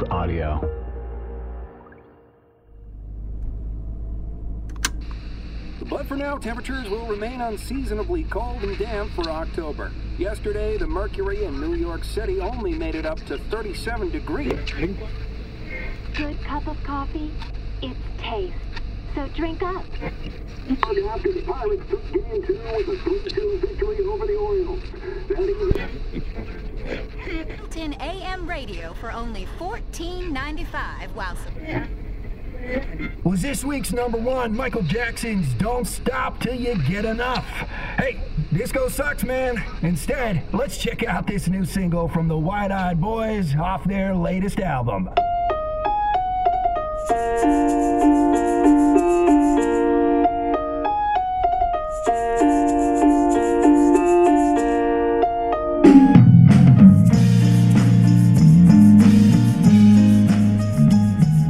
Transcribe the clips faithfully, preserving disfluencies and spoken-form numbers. Emerald Audio. But for now, temperatures will remain unseasonably cold and damp for October. Yesterday, the mercury in New York City only made it up to thirty-seven degrees. Good cup of coffee, it's taste. So drink up. After the Pirates took game two with a three two victory over the Orioles. ten a m radio for only fourteen ninety-five. Wow. Was this week's number one Michael Jackson's Don't Stop Till You Get Enough. Hey, disco sucks, man. Instead, let's check out this new single from the Wide-Eyed Boys off their latest album.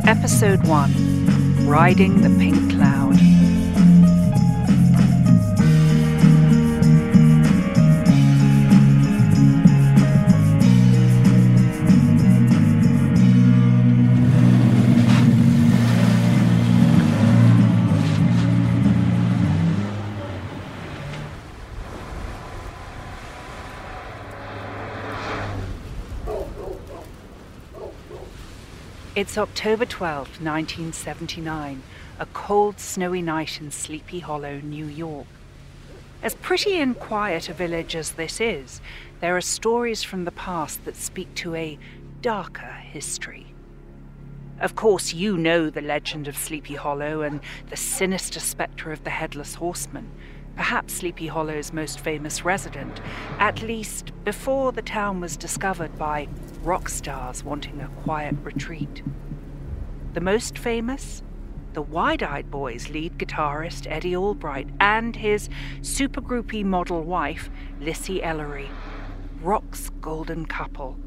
Episode one, Riding the Pink Cloud. It's October twelfth, nineteen seventy-nine, a cold, snowy night in Sleepy Hollow, New York. As pretty and quiet a village as this is, there are stories from the past that speak to a darker history. Of course, you know the legend of Sleepy Hollow and the sinister spectre of the Headless Horseman, perhaps Sleepy Hollow's most famous resident, at least before the town was discovered by rock stars wanting a quiet retreat. The most famous? The Wide-Eyed Boys lead guitarist Eddie Albright and his super groupie model wife, Lissy Ellery, rock's golden couple.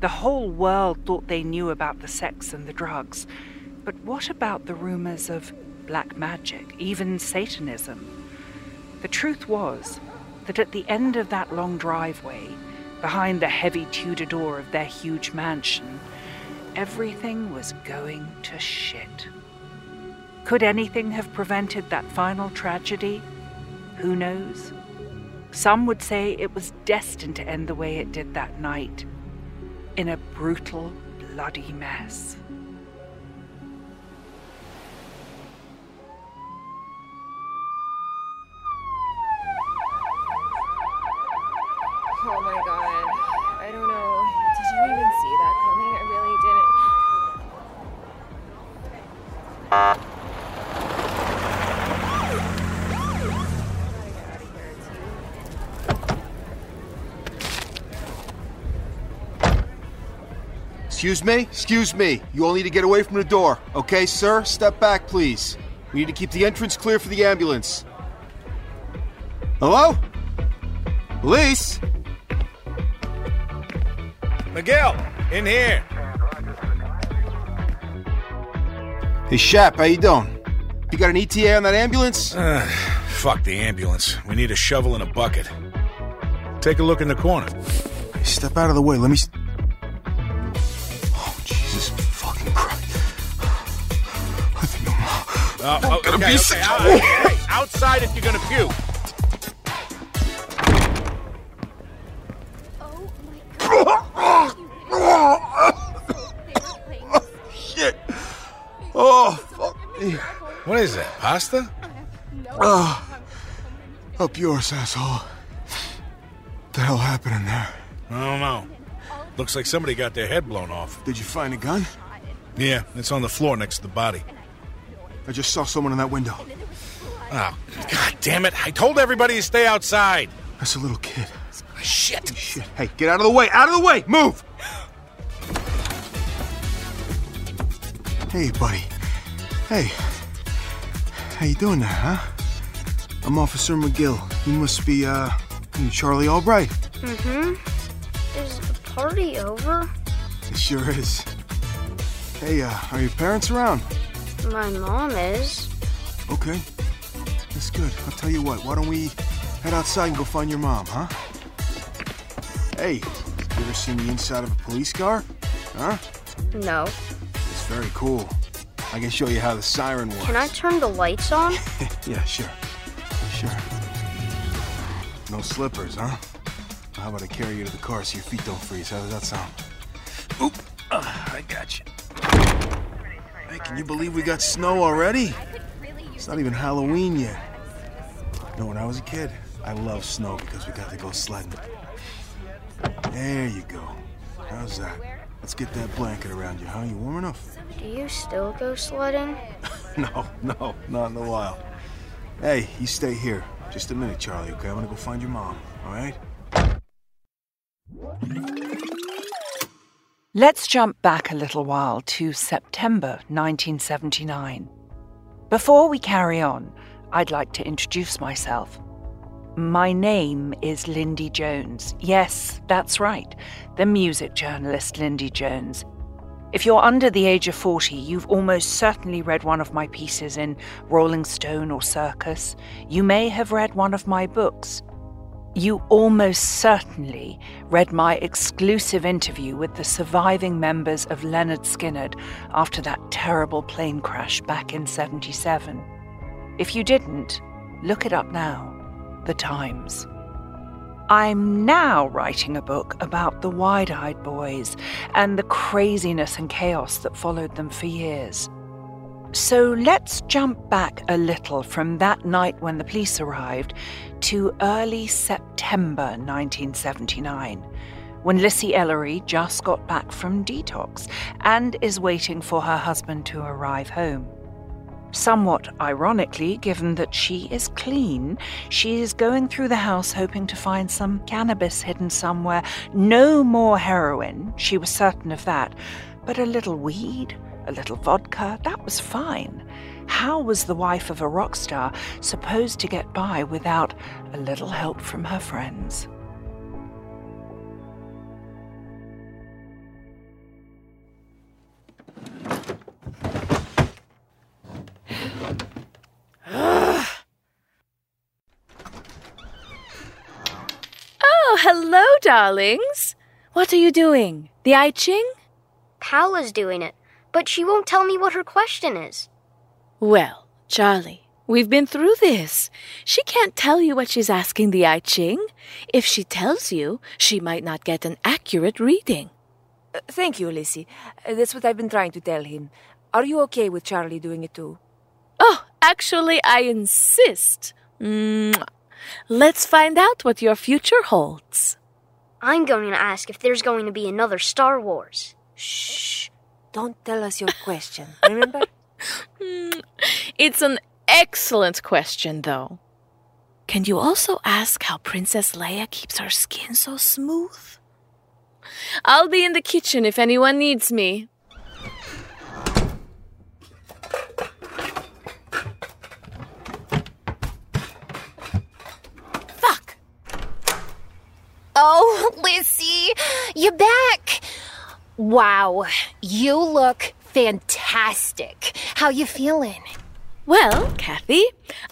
The whole world thought they knew about the sex and the drugs, but what about the rumors of black magic, even Satanism? The truth was that at the end of that long driveway, behind the heavy Tudor door of their huge mansion, everything was going to shit. Could anything have prevented that final tragedy? Who knows? Some would say it was destined to end the way it did that night, in a brutal, bloody mess. Excuse me? Excuse me. You all need to get away from the door. Okay, sir? Step back, please. We need to keep the entrance clear for the ambulance. Hello? Police? Miguel, in here. Hey, Shap, how you doing? You got an E T A on that ambulance? Uh, fuck the ambulance. We need a shovel and a bucket. Take a look in the corner. Hey, step out of the way. Let me... St- Uh, oh, okay, okay, okay. Out, hey, outside if you're gonna puke. Oh my god. Shit. Oh, fuck. What is that, pasta? Oh, up yours, asshole. What the hell happened in there? I don't know. Looks like somebody got their head blown off. Did you find a gun? Yeah, it's on the floor next to the body. I just saw someone in that window. Oh, god damn it. I told everybody to stay outside. That's a little kid. Shit. Shit. Hey, get out of the way. Out of the way. Move. Hey, buddy. Hey. How you doing there, huh? I'm Officer McGill. You must be, uh, Charlie Albright. Mm-hmm. Is the party over? It sure is. Hey, uh, are your parents around? My mom is. Okay. That's good. I'll tell you what, why don't we head outside and go find your mom, huh? Hey, you ever seen the inside of a police car? Huh? No. It's very cool. I can show you how the siren works. Can I turn the lights on? Yeah, sure. Sure. No slippers, huh? How about I carry you to the car so your feet don't freeze? How does that sound? Oop! Uh, I got you. Hey, can you believe we got snow already? It's not even Halloween yet. You know, when I was a kid, I loved snow because we got to go sledding. There you go. How's that? Let's get that blanket around you, huh? You warm enough? Do you still go sledding? No, no, not in a while. Hey, you stay here. Just a minute, Charlie, okay? I'm gonna go find your mom, all right? Let's jump back a little while to September nineteen seventy-nine. Before we carry on, I'd like to introduce myself. My name is Lindy Jones. Yes, that's right, the music journalist Lindy Jones. If you're under the age of forty, you've almost certainly read one of my pieces in Rolling Stone or Circus. You may have read one of my books. You almost certainly read my exclusive interview with the surviving members of Lynyrd Skynyrd after that terrible plane crash back in seventy-seven. If you didn't, look it up now. The Times. I'm now writing a book about the Wide-Eyed Boys and the craziness and chaos that followed them for years. So let's jump back a little from that night when the police arrived to early September nineteen seventy-nine, when Lissy Ellery just got back from detox and is waiting for her husband to arrive home. Somewhat ironically, given that she is clean, she is going through the house hoping to find some cannabis hidden somewhere. No more heroin, she was certain of that, but a little weed, a little vodka, that was fine. How was the wife of a rock star supposed to get by without a little help from her friends? Hello, darlings. What are you doing? The I Ching? Paula's doing it, but she won't tell me what her question is. Well, Charlie, we've been through this. She can't tell you what she's asking the I Ching. If she tells you, she might not get an accurate reading. Uh, thank you, Lissy. Uh, that's what I've been trying to tell him. Are you okay with Charlie doing it too? Oh, actually, I insist. Mwah. Let's find out what your future holds. I'm going to ask if there's going to be another Star Wars. Shh. Don't tell us your question, remember? It's an excellent question, though. Can you also ask how Princess Leia keeps her skin so smooth? I'll be in the kitchen if anyone needs me. Oh, Lissy, you're back. Wow, you look fantastic. How you feeling? Well, Kathy,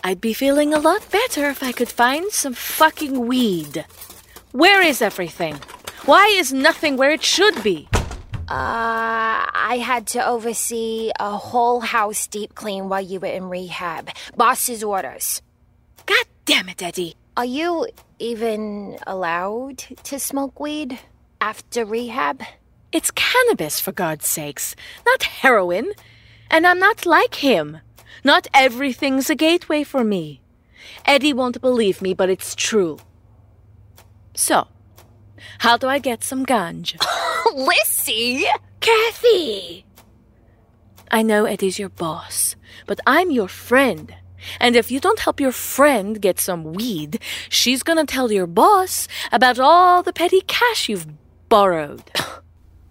I'd be feeling a lot better if I could find some fucking weed. Where is everything? Why is nothing where it should be? Uh, I had to oversee a whole house deep clean while you were in rehab. Boss's orders. God damn it, Eddie. Are you even allowed to smoke weed after rehab? It's cannabis, for God's sakes, not heroin. And I'm not like him. Not everything's a gateway for me. Eddie won't believe me, but it's true. So, how do I get some ganja? Lissy! Kathy! I know Eddie's your boss, but I'm your friend. And if you don't help your friend get some weed, she's gonna tell your boss about all the petty cash you've borrowed.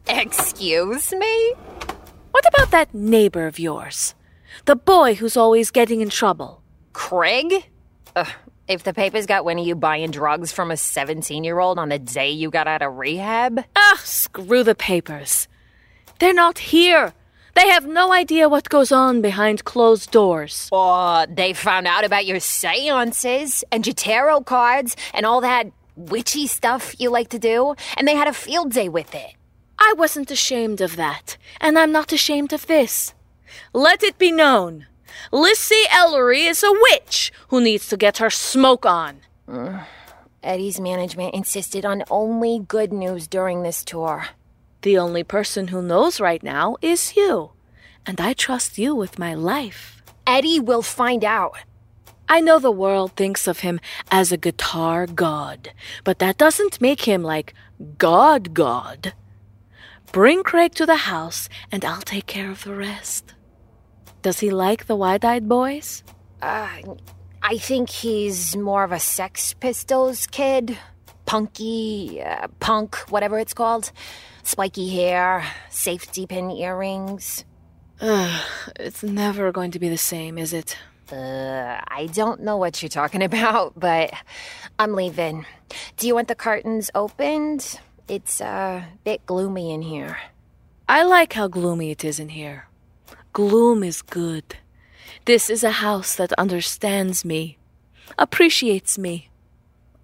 Excuse me? What about that neighbor of yours? The boy who's always getting in trouble? Craig? Ugh, if the papers got wind of you buying drugs from a seventeen-year-old on the day you got out of rehab? Ugh, screw the papers. They're not here. They have no idea what goes on behind closed doors. Or they found out about your seances and your tarot cards and all that witchy stuff you like to do, and they had a field day with it. I I wasn't ashamed of that, and I'm not ashamed of this. Let it be known, Lissy Ellery is a witch who needs to get her smoke on. Mm. Eddie's management insisted on only good news during this tour. The only person who knows right now is you, and I trust you with my life. Eddie will find out. I know the world thinks of him as a guitar god, but that doesn't make him like God God. Bring Craig to the house, and I'll take care of the rest. Does he like the Wide-Eyed Boys? Uh, I think he's more of a Sex Pistols kid. Punky, uh, punk, whatever it's called. Spiky hair, safety pin earrings. Ugh, it's never going to be the same, is it? Uh, I don't know what you're talking about, but I'm leaving. Do you want the curtains opened? It's a bit gloomy in here. I like how gloomy it is in here. Gloom is good. This is a house that understands me, appreciates me,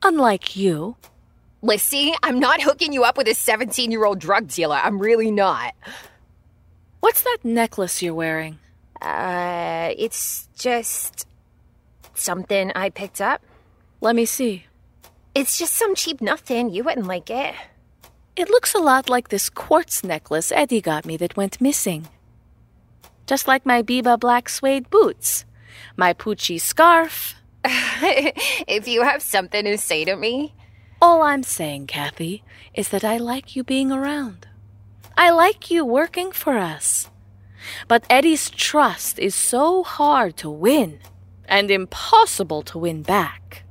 unlike you. Lissy, I'm not hooking you up with a seventeen-year-old drug dealer. I'm really not. What's that necklace you're wearing? Uh, it's just something I picked up. Let me see. It's just some cheap nothing. You wouldn't like it. It looks a lot like this quartz necklace Eddie got me that went missing. Just like my Biba black suede boots, my Pucci scarf. If you have something to say to me. All I'm saying, Kathy, is that I like you being around. I like you working for us. But Eddie's trust is so hard to win and impossible to win back.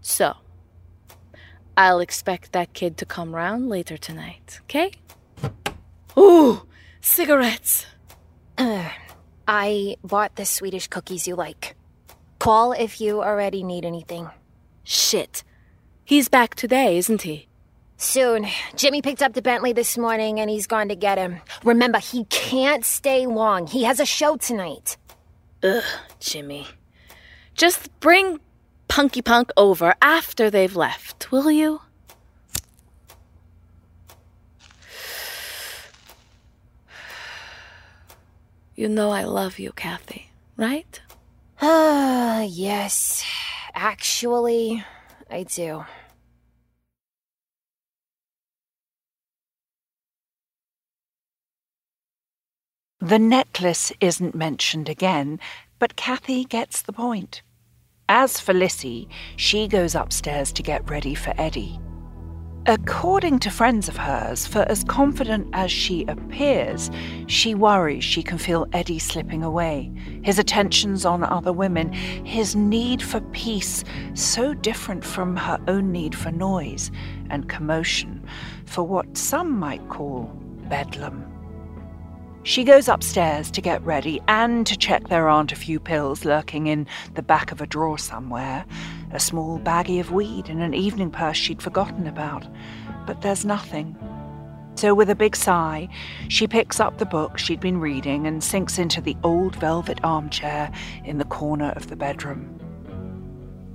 So, I'll expect that kid to come round later tonight, okay? Ooh, cigarettes. Uh, I bought the Swedish cookies you like. Call if you already need anything. Shit. He's back today, isn't he? Soon. Jimmy picked up the Bentley this morning and he's gone to get him. Remember, he can't stay long. He has a show tonight. Ugh, Jimmy. Just bring Punky Punk over after they've left, will you? You know I love you, Kathy, right? Ah, yes. Actually, I do. The necklace isn't mentioned again, but Kathy gets the point. As for Lissy, she goes upstairs to get ready for Eddie. According to friends of hers, for as confident as she appears, she worries she can feel Eddie slipping away, his attentions on other women, his need for peace so different from her own need for noise and commotion, for what some might call bedlam. She goes upstairs to get ready and to check there aren't a few pills lurking in the back of a drawer somewhere, a small baggie of weed and an evening purse she'd forgotten about, but there's nothing. So with a big sigh, she picks up the book she'd been reading and sinks into the old velvet armchair in the corner of the bedroom.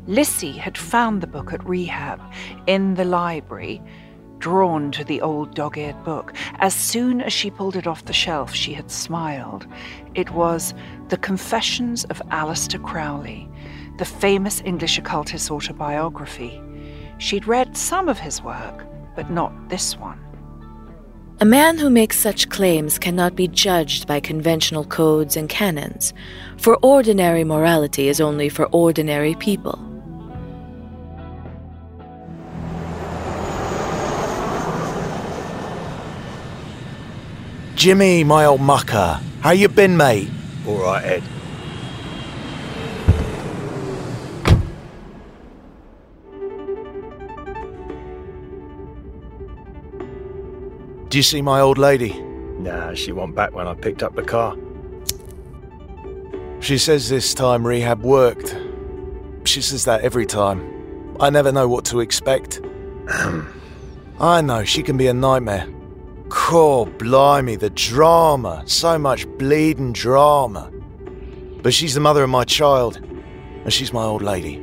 Lissy had found the book at rehab, in the library, drawn to the old dog-eared book. As soon as she pulled it off the shelf, she had smiled. It was The Confessions of Aleister Crowley, the famous English occultist's autobiography. She'd read some of his work, but not this one. A man who makes such claims cannot be judged by conventional codes and canons, for ordinary morality is only for ordinary people. Jimmy, my old mucker. How you been, mate? All right, Ed. Do you see my old lady? Nah, she went back when I picked up the car. She says this time rehab worked. She says that every time. I never know what to expect. I know, she can be a nightmare. Cool, blimey, the drama. So much bleeding drama. But she's the mother of my child, and she's my old lady.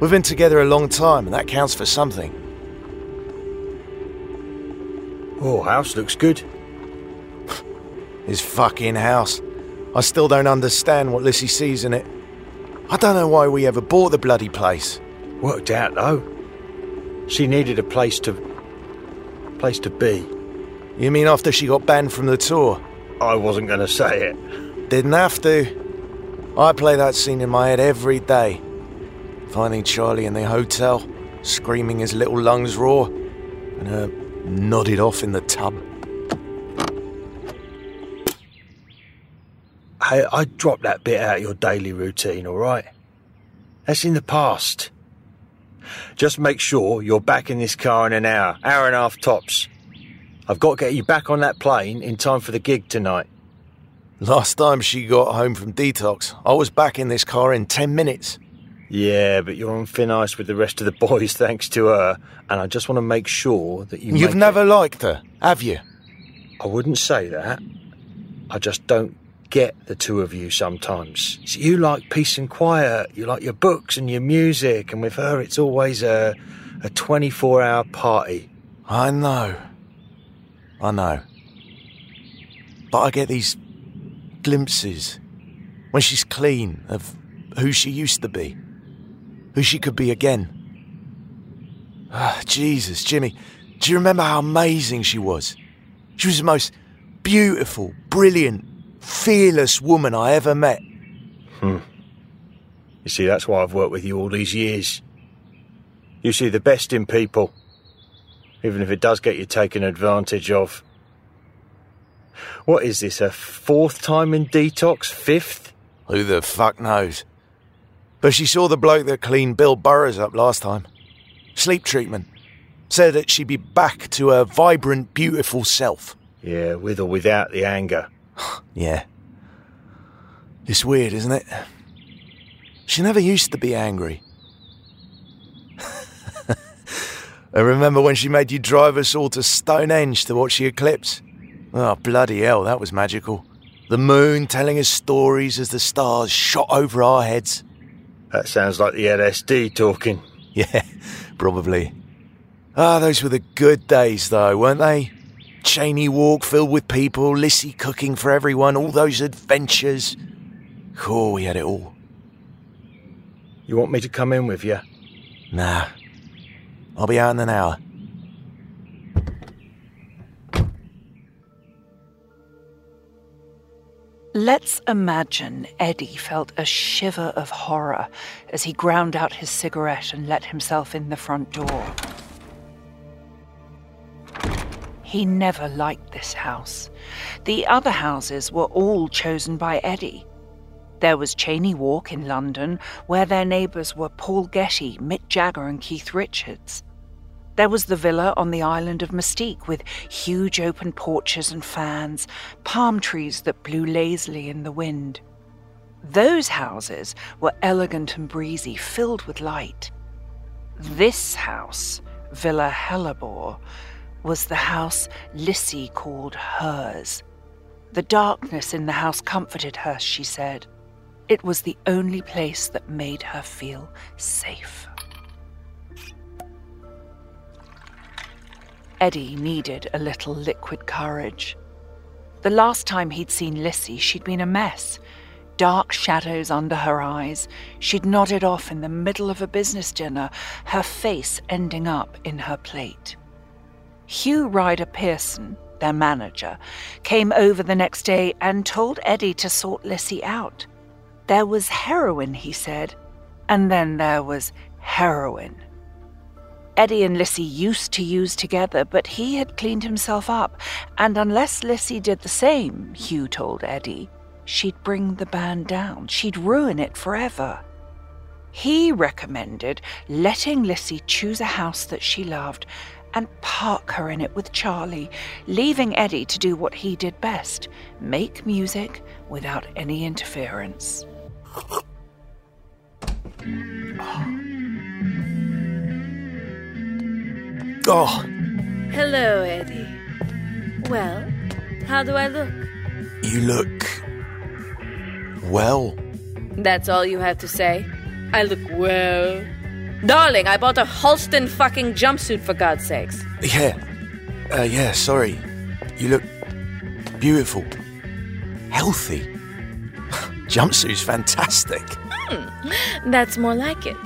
We've been together a long time, and that counts for something. Oh, house looks good. His fucking house. I still don't understand what Lissy sees in it. I don't know why we ever bought the bloody place. Worked out, though. She needed a place to... place to be. You mean after she got banned from the tour? I wasn't going to say it. Didn't have to. I play that scene in my head every day. Finding Charlie in the hotel, screaming his little lungs raw, and her nodded off in the tub. Hey, I dropped that bit out of your daily routine, all right? That's in the past. Just make sure you're back in this car in an hour, hour and a half tops. I've got to get you back on that plane in time for the gig tonight. Last time she got home from detox, I was back in this car in ten minutes. Yeah, but you're on thin ice with the rest of the boys thanks to her, and I just want to make sure that you... You've never it. liked her, have you? I wouldn't say that. I just don't get the two of you sometimes. So you like peace and quiet, you like your books and your music, and with her it's always a a twenty-four hour party. I know. I know. But I get these glimpses, when she's clean, of who she used to be. Who she could be again. Oh, Jesus, Jimmy, do you remember how amazing she was? She was the most beautiful, brilliant, fearless woman I ever met. Hmm. You see, that's why I've worked with you all these years. You see the best in people, even if it does get you taken advantage of. What is this, her fourth time in detox? Fifth? Who the fuck knows? But she saw the bloke that cleaned Bill Burroughs up last time. Sleep treatment. Said that she'd be back to her vibrant, beautiful self. Yeah, with or without the anger. Yeah. It's weird, isn't it? She never used to be angry. I remember when she made you drive us all to Stonehenge to watch the eclipse. Oh, bloody hell, that was magical. The moon telling us stories as the stars shot over our heads. That sounds like the L S D talking. Yeah, probably. Ah, oh, those were the good days, though, weren't they? Cheyne Walk filled with people, Lissy cooking for everyone, all those adventures. Oh, we had it all. You want me to come in with you? Nah. I'll be out in an hour. Let's imagine Eddie felt a shiver of horror as he ground out his cigarette and let himself in the front door. He never liked this house. The other houses were all chosen by Eddie. There was Cheyne Walk in London, where their neighbours were Paul Getty, Mick Jagger and Keith Richards. There was the villa on the island of Mystique, with huge open porches and fans, palm trees that blew lazily in the wind. Those houses were elegant and breezy, filled with light. This house, Villa Hellebore, was the house Lissy called hers. The darkness in the house comforted her, she said. It was the only place that made her feel safe. Eddie needed a little liquid courage. The last time he'd seen Lissy, she'd been a mess. Dark shadows under her eyes. She'd nodded off in the middle of a business dinner, her face ending up in her plate. Hugh Ryder Pearson, their manager, came over the next day and told Eddie to sort Lissy out. There was heroin, he said, and then there was heroin. Eddie and Lissy used to use together, but he had cleaned himself up, and unless Lissy did the same, Hugh told Eddie, she'd bring the band down. She'd ruin it forever. He recommended letting Lissy choose a house that she loved and park her in it with Charlie, leaving Eddie to do what he did best, make music without any interference. Oh. Oh. Hello, Eddie. Well, how do I look? You look... well. That's all you have to say? I look well... Darling, I bought a Halston fucking jumpsuit, for God's sakes. Yeah, Uh, yeah, sorry. You look beautiful. Healthy. Jumpsuit's fantastic. Mm, that's more like it.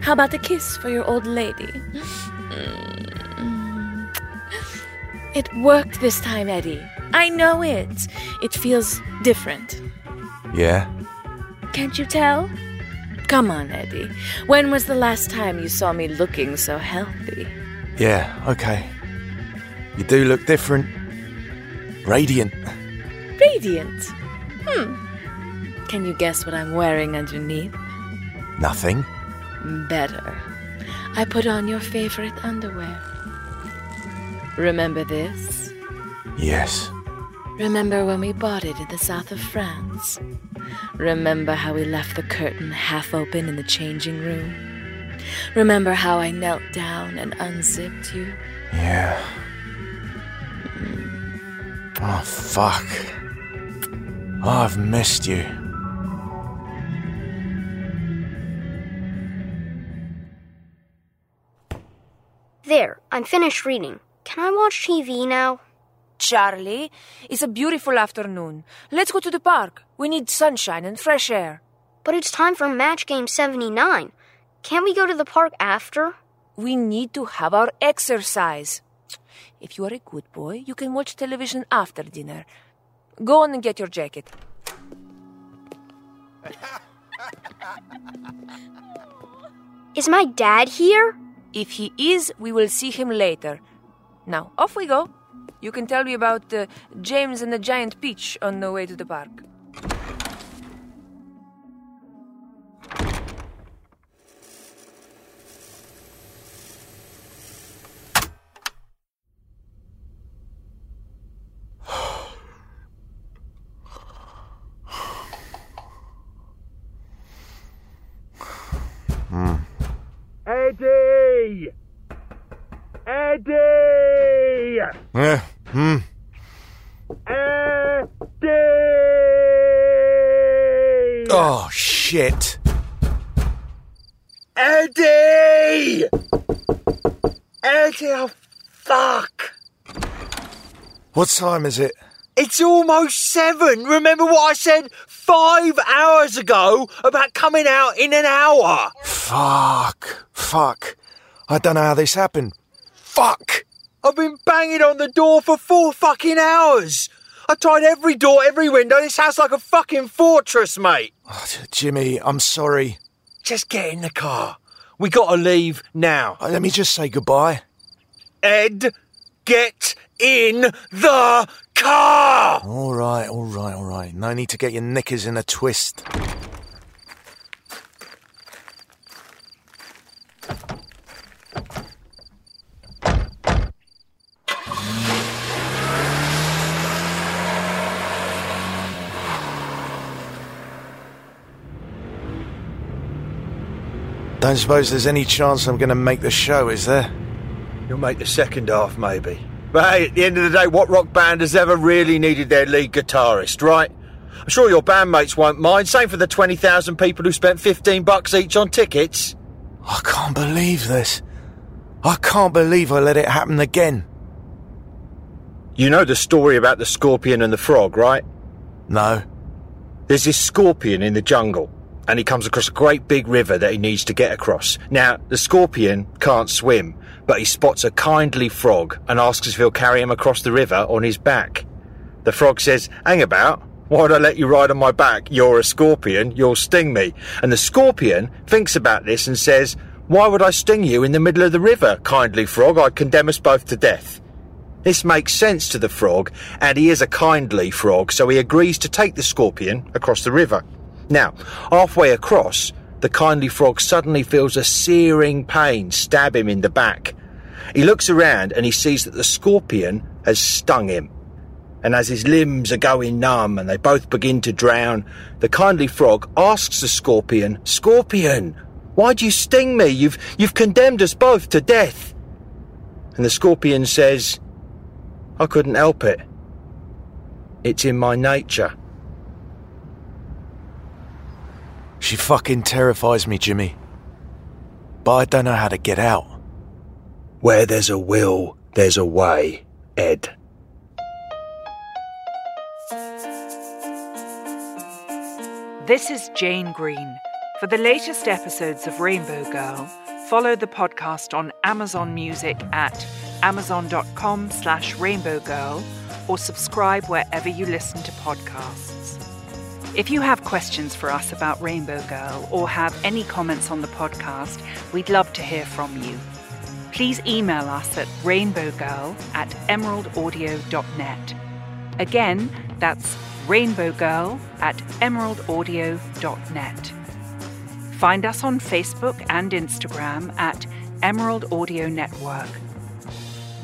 How about a kiss for your old lady? Mm. It worked this time, Eddie. I know it. It feels different. Yeah? Can't you tell? Come on, Eddie. When was the last time you saw me looking so healthy? Yeah, okay. You do look different. Radiant. Radiant? Hmm. Can you guess what I'm wearing underneath? Nothing. Better. I put on your favorite underwear. Remember this? Yes. Remember when we bought it in the south of France? Remember how we left the curtain half open in the changing room? Remember how I knelt down and unzipped you? Yeah. Mm. Oh, fuck. Oh, I've missed you. There, I'm finished reading. Can I watch T V now? Charlie, it's a beautiful afternoon. Let's go to the park. We need sunshine and fresh air. But it's time for match game seventy-nine. Can't we go to the park after? We need to have our exercise. If you are a good boy, you can watch television after dinner. Go on and get your jacket. Is my dad here? If he is, we will see him later. Now, off we go. You can tell me about uh, James and the giant peach on the way to the park. mm. Eddie! Eddie! Yeah. Hmm. Eddie! Oh, shit. Eddie! Eddie, oh, fuck. What time is it? It's almost seven. Remember what I said five hours ago about coming out in an hour? Fuck. Fuck. I don't know how this happened. Fuck! I've been banging on the door for four fucking hours. I tried every door, every window. This house like a fucking fortress, mate. Oh, Jimmy, I'm sorry. Just get in the car. We gotta leave now. Oh, let me just say goodbye. Ed, get in the car! All right, all right, all right. No need to get your knickers in a twist. Don't suppose there's any chance I'm going to make the show, is there? You'll make the second half, maybe. But hey, at the end of the day, what rock band has ever really needed their lead guitarist, right? I'm sure your bandmates won't mind. Same for the twenty thousand people who spent fifteen bucks each on tickets. I can't believe this. I can't believe I let it happen again. You know the story about the scorpion and the frog, right? No. There's this scorpion in the jungle. And he comes across a great big river that he needs to get across. Now, the scorpion can't swim, but he spots a kindly frog and asks if he'll carry him across the river on his back. The frog says, "Hang about, why'd I let you ride on my back? You're a scorpion, you'll sting me." And the scorpion thinks about this and says, "Why would I sting you in the middle of the river, kindly frog? I'd condemn us both to death." This makes sense to the frog, and he is a kindly frog, so he agrees to take the scorpion across the river. Now, halfway across, the kindly frog suddenly feels a searing pain stab him in the back. He looks around and he sees that the scorpion has stung him. And as his limbs are going numb and they both begin to drown, the kindly frog asks the scorpion, "Scorpion, why'd you sting me? You've, you've condemned us both to death." And the scorpion says, "I couldn't help it. It's in my nature." She fucking terrifies me, Jimmy. But I don't know how to get out. Where there's a will, There's a way, Ed. This is Jane Green. For the latest episodes of Rainbow Girl, follow the podcast on Amazon Music at amazon.com slash Rainbow Girl or subscribe wherever you listen to podcasts. If you have questions for us about Rainbow Girl or have any comments on the podcast, we'd love to hear from you. Please email us at rainbowgirl at emerald audio dot net. Again, that's rainbowgirl at emerald audio dot net. Find us on Facebook and Instagram at Emerald Audio Network.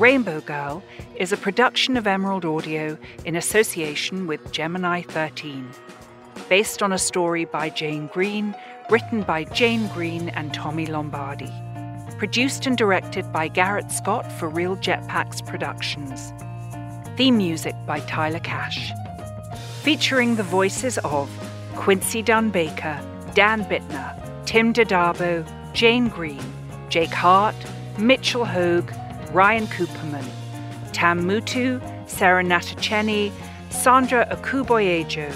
Rainbow Girl is a production of Emerald Audio in association with Gemini thirteen, based on a story by Jane Green, written by Jane Green and Tommy Lombardi. Produced and directed by Garrett Scott for Real Jetpacks Productions. Theme music by Tyler Cash. Featuring the voices of Quincy Dunn-Baker, Dan Bittner, Tim Dadabo, Jane Green, Jake Hart, Mitchell Hogue, Ryan Cooperman, Tam Mutu, Sarah Natacheni, Sandra Akuboyejo,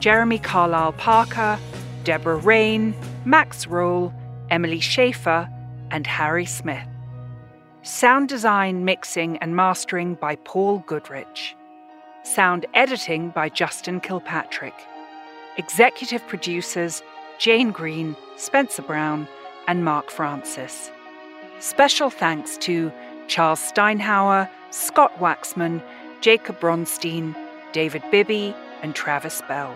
Jeremy Carlisle Parker, Deborah Rain, Max Roll, Emily Schaefer, and Harry Smith. Sound design, mixing, and mastering by Paul Goodrich. Sound editing by Justin Kilpatrick. Executive producers Jane Green, Spencer Brown, and Mark Francis. Special thanks to Charles Steinhauer, Scott Waxman, Jacob Bronstein, David Bibby, and Travis Bell.